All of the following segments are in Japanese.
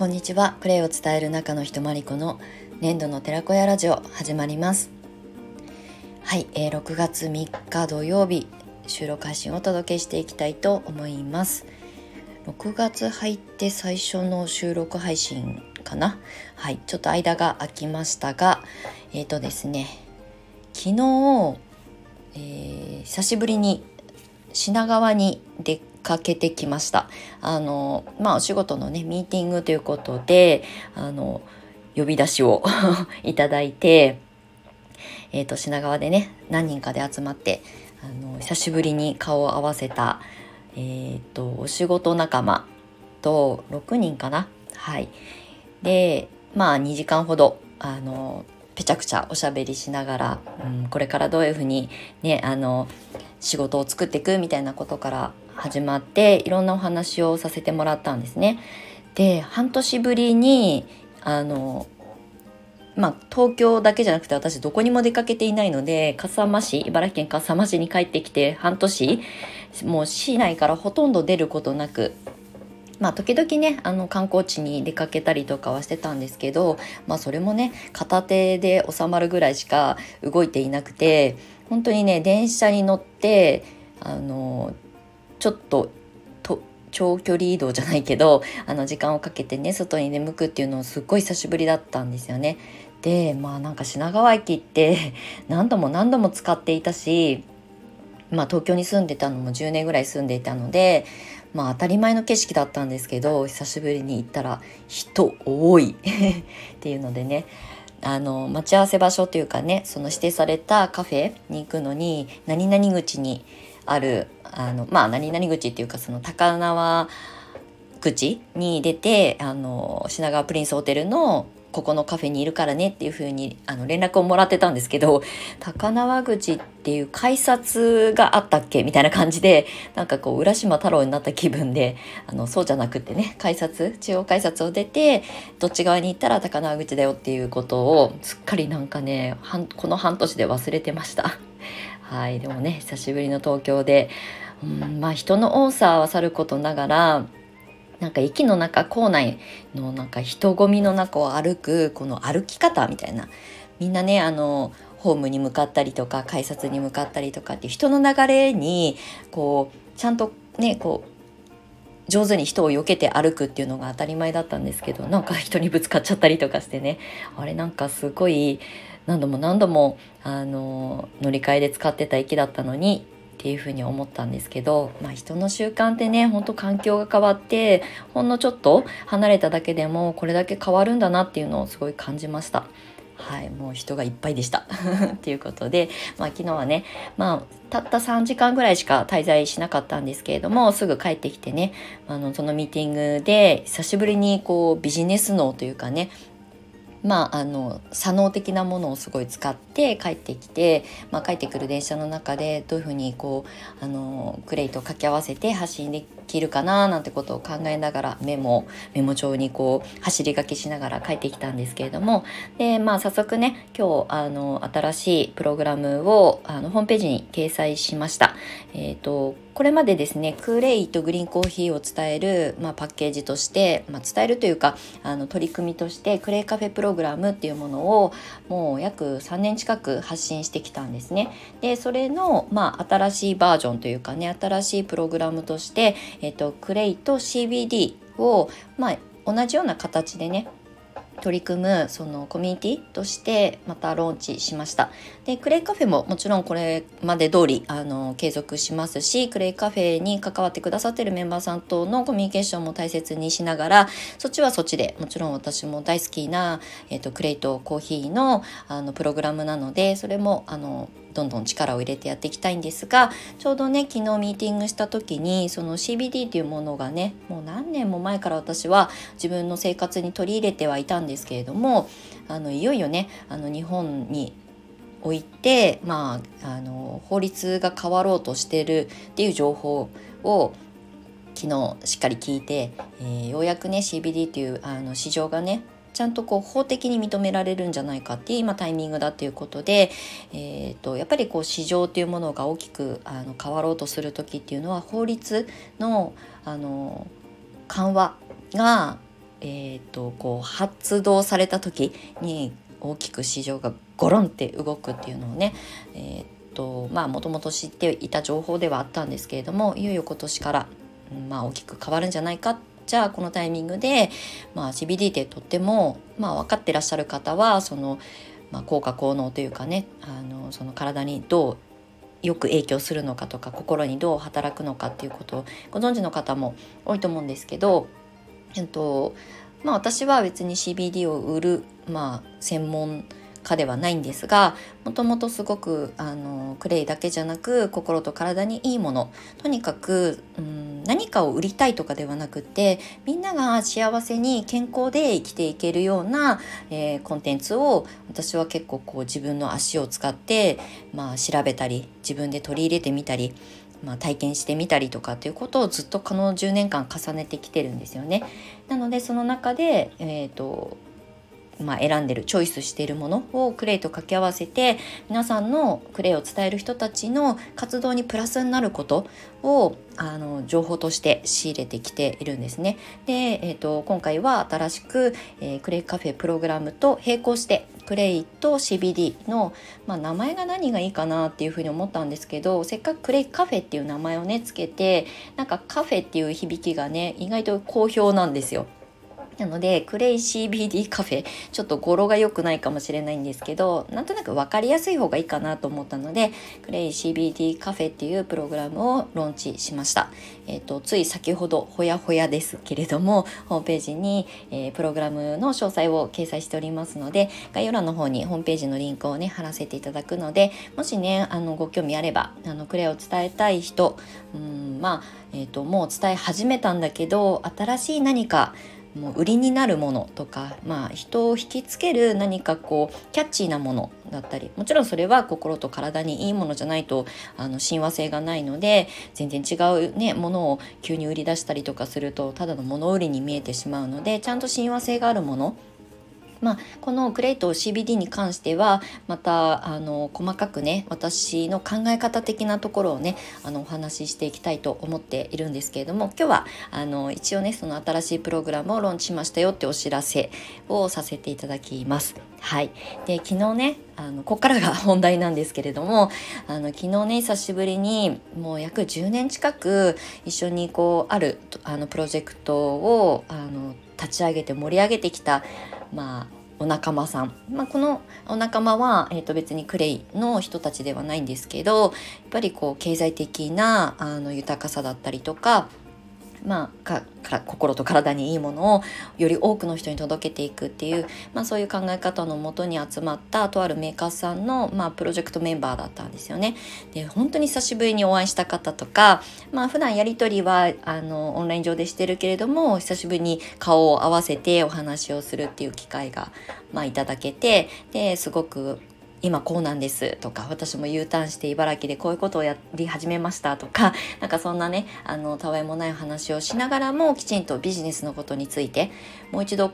こんにちは。プレイを伝える中のひとまりこの年度の寺子屋ラジオ始まります。はい、6月3日土曜日収録配信をお届けしていきたいと思います。6月入って最初の収録配信かな。はい、ちょっと間が空きましたがですね、昨日、久しぶりに品川に出かけてきました。お仕事のねミーティングということで呼び出しをいただいて、品川でね何人かで集まって久しぶりに顔を合わせた、お仕事仲間と6人かな。はい、で2時間ほどぺちゃくちゃおしゃべりしながら、これからどういうふうにね仕事を作っていくみたいなことから始まっていろんなお話をさせてもらったんですね。で半年ぶりに東京だけじゃなくて私どこにも出かけていないので茨城県笠間市に帰ってきて半年もう市内からほとんど出ることなく、時々ね観光地に出かけたりとかはしてたんですけど、それもね片手で収まるぐらいしか動いていなくて、本当にね電車に乗ってちょっと長距離移動じゃないけど時間をかけてね外に出向くっていうのをすっごい久しぶりだったんですよね。で品川駅って何度も使っていたし、東京に住んでたのも10年ぐらい住んでいたので、当たり前の景色だったんですけど久しぶりに行ったら人多いっていうのでね、待ち合わせ場所というかねその指定されたカフェに行くのに何々口にある何々口っていうかその高輪口に出て品川プリンスホテルのここのカフェにいるからねっていう風に連絡をもらってたんですけど、高輪口っていう改札があったっけみたいな感じで浦島太郎になった気分でそうじゃなくてね中央改札を出てどっち側に行ったら高輪口だよっていうことをすっかりこの半年で忘れてました。はい、でもね久しぶりの東京で、人の多さはさることながら駅の中構内の人混みの中を歩くこの歩き方みたいな、みんなねホームに向かったりとか改札に向かったりとかっていう人の流れにちゃんとね上手に人を避けて歩くっていうのが当たり前だったんですけど、人にぶつかっちゃったりとかしてね、あれすごい何度も乗り換えで使ってた駅だったのにっていうふうに思ったんですけど、人の習慣ってね本当環境が変わってほんのちょっと離れただけでもこれだけ変わるんだなっていうのをすごい感じました。はい、もう人がいっぱいでしたということで、昨日はね、たった3時間ぐらいしか滞在しなかったんですけれどもすぐ帰ってきてねそのミーティングで久しぶりにビジネス脳というかね左脳的なものをすごい使って帰ってきて、帰ってくる電車の中でどういうふうにクレイと掛け合わせて発信できるかななんてことを考えながらメモ帳に走り書きしながら帰ってきたんですけれども、で早速ね今日新しいプログラムをホームページに掲載しました。これまでですねクレイとグリーンコーヒーを伝える、パッケージとして、伝えるというか取り組みとしてクレイカフェプログラムっていうものをもう約3年近く発信してきたんですね。でそれの、新しいバージョンというかね新しいプログラムとして、クレイと CBD を、同じような形でね取り組むそのコミュニティとしてまたローンチしました。でクレイカフェももちろんこれまで通り継続しますし、クレイカフェに関わってくださっているメンバーさんとのコミュニケーションも大切にしながらそっちはそっちでもちろん私も大好きな、クレイとコーヒーの、プログラムなのでそれもどんどん力を入れてやっていきたいんですが、ちょうどね昨日ミーティングした時にその CBD というものがねもう何年も前から私は自分の生活に取り入れてはいたんですけれどもいよいよね日本において、法律が変わろうとしてるっていう情報を昨日しっかり聞いて、ようやくね CBD という市場がねちゃんと法的に認められるんじゃないかっていう今タイミングだっていうことで、やっぱり市場というものが大きく変わろうとする時っていうのは法律の緩和がこう発動された時に大きく市場がゴロンって動くっていうのをね、もともと知っていた情報ではあったんですけれども、いよいよ今年から、大きく変わるんじゃないか。じゃあこのタイミングで、CBD ってとっても、分かってらっしゃる方はその、効果効能というかね、その体にどうよく影響するのかとか、心にどう働くのかっていうことをご存知の方も多いと思うんですけど、私は別に CBD を売る、専門家ではないんですが、もともとすごくクレイだけじゃなく心と体にいいもの、とにかく何かを売りたいとかではなくて、みんなが幸せに健康で生きていけるような、コンテンツを私は結構こう自分の足を使って、調べたり自分で取り入れてみたり、体験してみたりとかっていうことをずっとこの10年間重ねてきてるんですよね。なのでその中で、選んでるチョイスしているものをクレイと掛け合わせて、皆さんのクレイを伝える人たちの活動にプラスになることを情報として仕入れてきているんですね。で、今回は新しく、クレイカフェプログラムと並行してクレイと CBD の、名前が何がいいかなっていうふうに思ったんですけど、せっかくクレイカフェっていう名前をねつけて、なんかカフェっていう響きがね意外と好評なんですよ。なのでクレイ CBD カフェ、ちょっと語呂が良くないかもしれないんですけど、なんとなく分かりやすい方がいいかなと思ったので、クレイ CBD カフェっていうプログラムをローンチしました。つい先ほどほやほやですけれども、ホームページに、プログラムの詳細を掲載しておりますので、概要欄の方にホームページのリンクをね貼らせていただくので、もしねご興味あればクレイを伝えたい人、もう伝え始めたんだけど、新しい何かもう売りになるものとか、人を引きつける何かこうキャッチーなものだったり、もちろんそれは心と体にいいものじゃないと親和性がないので、全然違うねものを急に売り出したりとかするとただの物売りに見えてしまうので、ちゃんと親和性があるもの、このクレイと CBD に関してはまた細かくね私の考え方的なところをねお話ししていきたいと思っているんですけれども、今日は一応ねその新しいプログラムをローンチしましたよってお知らせをさせていただきます。はい、で昨日ねここからが本題なんですけれども、昨日ね久しぶりにもう約10年近く一緒にあるプロジェクトを立ち上げて盛り上げてきたお仲間さん、このお仲間は、別にクレイの人たちではないんですけど、やっぱり経済的な豊かさだったりとか、心と体にいいものをより多くの人に届けていくっていう、そういう考え方のもとに集まったとあるメーカーさんの、プロジェクトメンバーだったんですよね。で本当に久しぶりにお会いした方とか、普段やり取りはオンライン上でしてるけれども、久しぶりに顔を合わせてお話をするっていう機会が、いただけて、ですごく今こうなんですとか、私も U ターンして茨城でこういうことをやり始めましたとか、なんかそんなねたわいもない話をしながらも、きちんとビジネスのことについてもう一度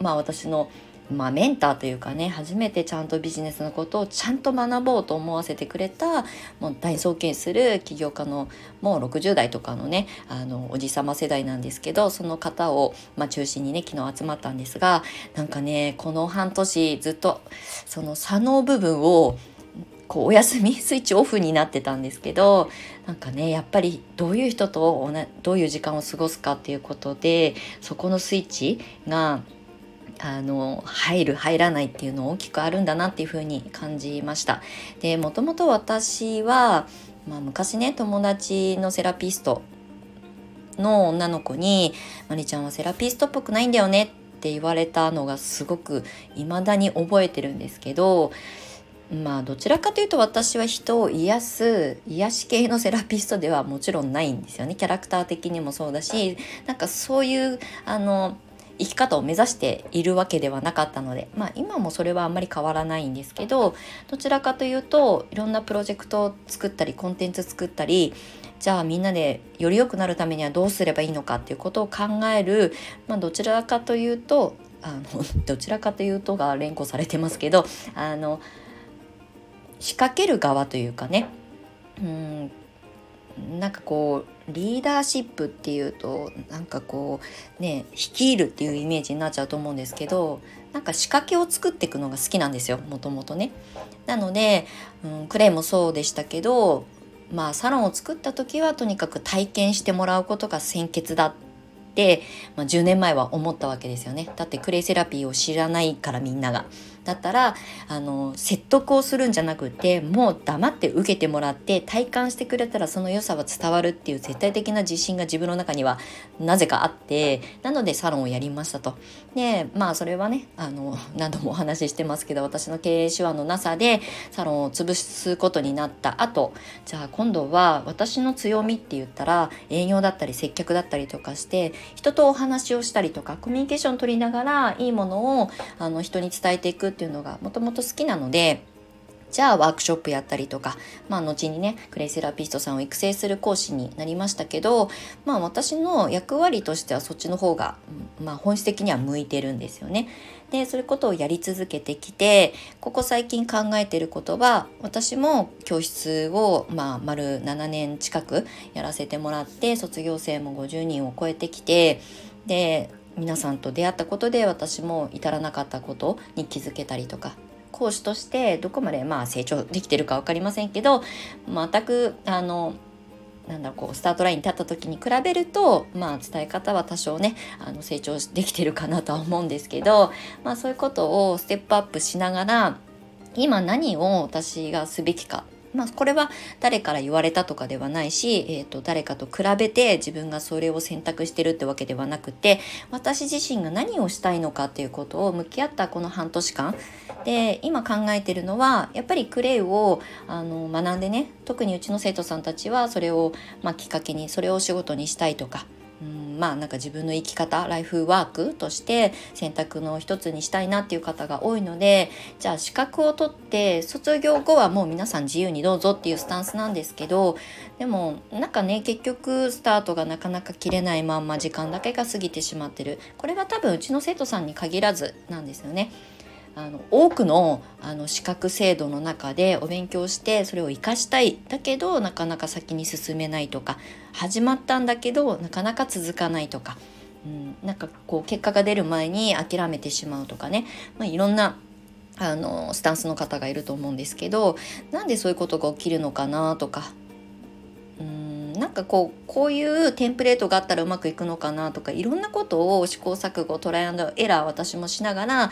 私のメンターというかね、初めてちゃんとビジネスのことをちゃんと学ぼうと思わせてくれた、もう大尊敬する起業家のもう60代とかのねおじさま世代なんですけど、その方を、中心にね昨日集まったんですが、なんかねこの半年ずっとその左脳部分をお休みスイッチオフになってたんですけど、なんかねやっぱりどういう人とどういう時間を過ごすかっていうことで、そこのスイッチが入る入らないっていうの大きくあるんだなっていう風に感じました。でもともと私は、昔ね友達のセラピストの女の子に「まりちゃんはセラピストっぽくないんだよね」って言われたのがすごく未だに覚えてるんですけど、どちらかというと私は人を癒す癒し系のセラピストではもちろんないんですよね。キャラクター的にもそうだし、なんかそういう生き方を目指しているわけではなかったので、今もそれはあんまり変わらないんですけど、どちらかというといろんなプロジェクトを作ったりコンテンツ作ったり、じゃあみんなでより良くなるためにはどうすればいいのかっていうことを考える、どちらかというとが連呼されてますけど、仕掛ける側というかね、なんかリーダーシップっていうとなんかこうね率いるっていうイメージになっちゃうと思うんですけど、なんか仕掛けを作っていくのが好きなんですよ、もともとね。なので、クレイもそうでしたけど、まあサロンを作った時はとにかく体験してもらうことが先決だって、10年前は思ったわけですよね。だってクレイセラピーを知らないからみんなが。だったら説得をするんじゃなくて、もう黙って受けてもらって体感してくれたらその良さは伝わるっていう絶対的な自信が自分の中にはなぜかあって、なのでサロンをやりましたと。でまあそれはね何度もお話ししてますけど、私の経営手腕のなさでサロンを潰すことになった後、じゃあ今度は私の強みって言ったら営業だったり接客だったりとかして、人とお話をしたりとかコミュニケーション取りながらいいものを人に伝えていくっていうのがもともと好きなので、じゃあワークショップやったりとか、後にねクレイセラピストさんを育成する講師になりましたけど、私の役割としてはそっちの方が、本質的には向いてるんですよね。でそういうことをやり続けてきて、ここ最近考えてることは、私も教室を、丸7年近くやらせてもらって、卒業生も50人を超えてきて、で皆さんと出会ったことで私も至らなかったことに気づけたりとか、講師としてどこまで成長できてるか分かりませんけど、全くスタートラインに立った時に比べると、伝え方は多少ね成長できてるかなとは思うんですけど、そういうことをステップアップしながら、今何を私がすべきか、これは誰から言われたとかではないし、誰かと比べて自分がそれを選択してるってわけではなくて、私自身が何をしたいのかっていうことを向き合ったこの半年間で、今考えてるのはやっぱりクレイを学んでね、特にうちの生徒さんたちはそれを、きっかけにそれを仕事にしたいとか、自分の生き方、ライフワークとして選択の一つにしたいなっていう方が多いので、じゃあ資格を取って卒業後はもう皆さん自由にどうぞっていうスタンスなんですけど、でも結局スタートがなかなか切れないまんま時間だけが過ぎてしまってる。これは多分うちの生徒さんに限らずなんですよね。多くの、資格制度の中でお勉強してそれを活かしたい、だけどなかなか先に進めないとか、始まったんだけどなかなか続かないとか、結果が出る前に諦めてしまうとかね、いろんなスタンスの方がいると思うんですけど、なんでそういうことが起きるのかなとか、こういうテンプレートがあったらうまくいくのかなとか、いろんなことを試行錯誤、トライアンドエラー私もしながら、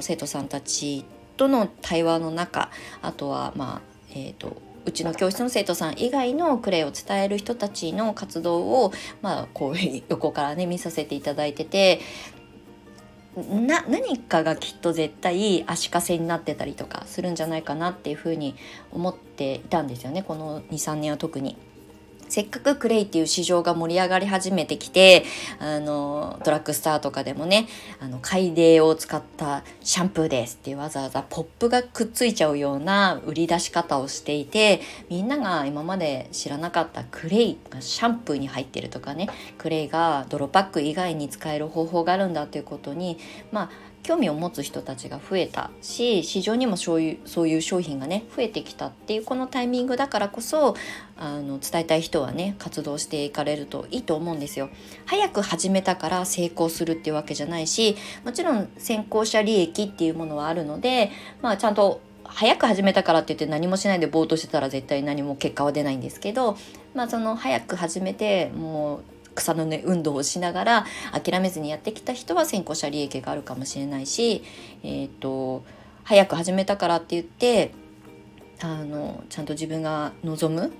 生徒さんたちとの対話の中、あとはうちの教室の生徒さん以外のクレイを伝える人たちの活動を、横からね見させていただいてて、何かがきっと絶対足かせになってたりとかするんじゃないかなっていうふうに思っていたんですよね、この 2,3 年は特に。せっかくクレイっていう市場が盛り上がり始めてきて、ドラッグストアとかでもね、カイデーを使ったシャンプーですっていうわざわざポップがくっついちゃうような売り出し方をしていて、みんなが今まで知らなかったクレイがシャンプーに入ってるとかね、クレイが泥パック以外に使える方法があるんだということに、興味を持つ人たちが増えたし、市場にもそういう商品がね増えてきたっていうこのタイミングだからこそ、伝えたい人はね活動していかれるといいと思うんですよ。早く始めたから成功するっていうわけじゃないし、もちろん先行者利益っていうものはあるので、ちゃんと早く始めたからって言って何もしないでぼーっとしてたら絶対何も結果は出ないんですけど、その早く始めてもう草の根運動をしながら諦めずにやってきた人は先行者利益があるかもしれないし、早く始めたからって言ってちゃんと自分が望む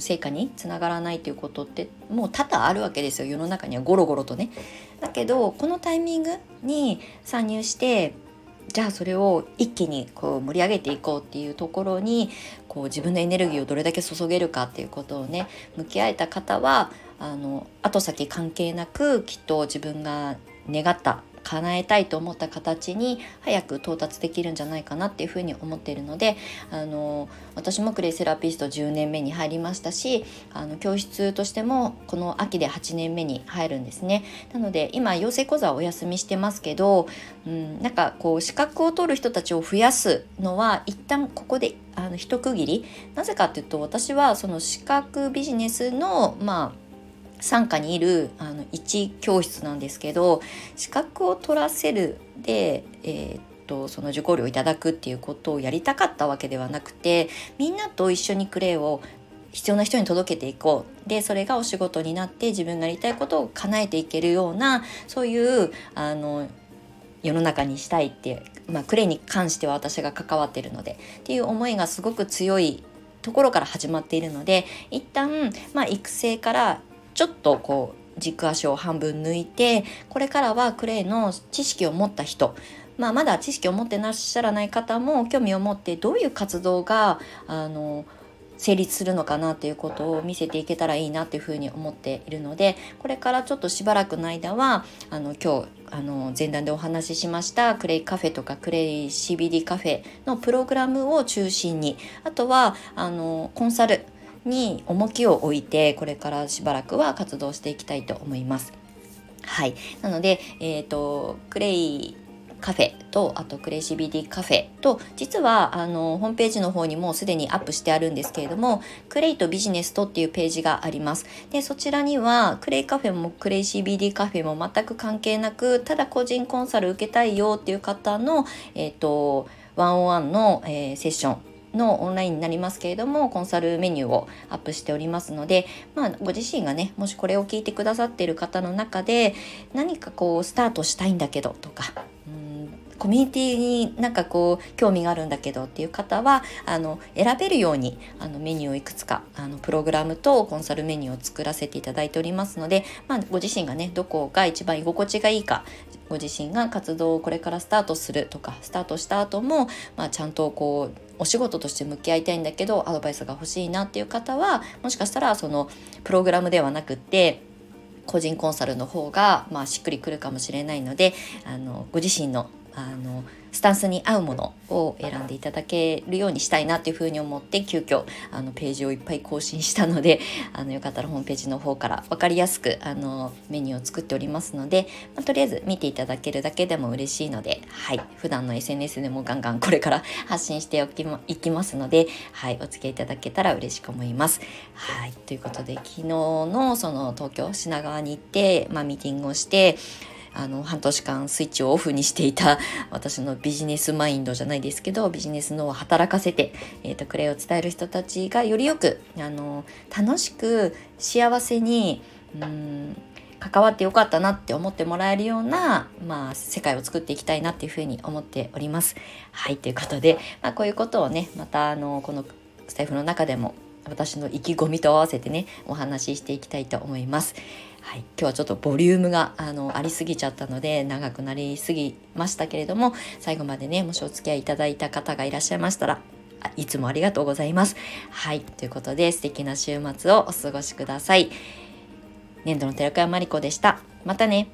成果につながらないということってもう多々あるわけですよ、世の中にはゴロゴロとね。だけどこのタイミングに参入して、じゃあそれを一気に盛り上げていこうっていうところに自分のエネルギーをどれだけ注げるかっていうことをね向き合えた方は、後先関係なくきっと自分が願った叶えたいと思った形に早く到達できるんじゃないかなっていうふうに思っているので、私もクレイセラピスト10年目に入りましたし、教室としてもこの秋で8年目に入るんですね。なので今養成講座はお休みしてますけど、資格を取る人たちを増やすのは一旦ここで一区切り。なぜかっていうと、私はその資格ビジネスの傘下にいる一教室なんですけど、資格を取らせるで、その受講料をいただくっていうことをやりたかったわけではなくて、みんなと一緒にクレイを必要な人に届けていこう、でそれがお仕事になって自分のやりたいことを叶えていけるような、そういう世の中にしたいって、クレイに関しては私が関わっているのでっていう思いがすごく強いところから始まっているので、一旦、育成からちょっとこう軸足を半分抜いて、これからはクレイの知識を持った人、まだ知識を持ってらっしゃらない方も興味を持ってどういう活動が成立するのかなということを見せていけたらいいなというふうに思っているので、これからちょっとしばらくの間は今日前段でお話ししましたクレイカフェとかクレイ CBD カフェのプログラムを中心に、あとはコンサルに重きを置いてこれからしばらくは活動していきたいと思います。はい、なので、クレイカフェとあとクレイ CBD カフェと、実はホームページの方にもうすでにアップしてあるんですけれども、クレイとビジネスとっていうページがあります。でそちらにはクレイカフェもクレイ CBD カフェも全く関係なく、ただ個人コンサル受けたいよっていう方の、ワンオンワンの、セッションのオンラインになりますけれども、コンサルメニューをアップしておりますので、ご自身がね、もしこれを聞いてくださっている方の中で何かこうスタートしたいんだけどとか、コミュニティになんかこう興味があるんだけどっていう方は選べるようにメニューをいくつかプログラムとコンサルメニューを作らせていただいておりますので、ご自身がね、どこが一番居心地がいいか、ご自身が活動をこれからスタートするとか、スタートした後もちゃんとこうお仕事として向き合いたいんだけどアドバイスが欲しいなっていう方は、もしかしたらそのプログラムではなくって個人コンサルの方がしっくりくるかもしれないので、ご自身のスタンスに合うものを選んでいただけるようにしたいなというふうに思って、急遽ページをいっぱい更新したので、よかったらホームページの方から分かりやすくメニューを作っておりますので、とりあえず見ていただけるだけでも嬉しいので、普段の SNS でもガンガンこれから発信していきますので、お付き合いいただけたら嬉しく思います。ということで、昨日のその東京品川に行って、ミーティングをして、半年間スイッチをオフにしていた私のビジネスマインドじゃないですけど、ビジネス脳を働かせて、クレイを伝える人たちがよりよく楽しく幸せに関わってよかったなって思ってもらえるような、世界を作っていきたいなっていうふうに思っております。ということで、こういうことをね、またこのスタイフの中でも私の意気込みと合わせてね、お話ししていきたいと思います。今日はちょっとボリュームがありすぎちゃったので長くなりすぎましたけれども、最後までね、もしお付き合いいただいた方がいらっしゃいましたら、いつもありがとうございます。ということで、素敵な週末をお過ごしください。年度の寺倉真理子でした。またね。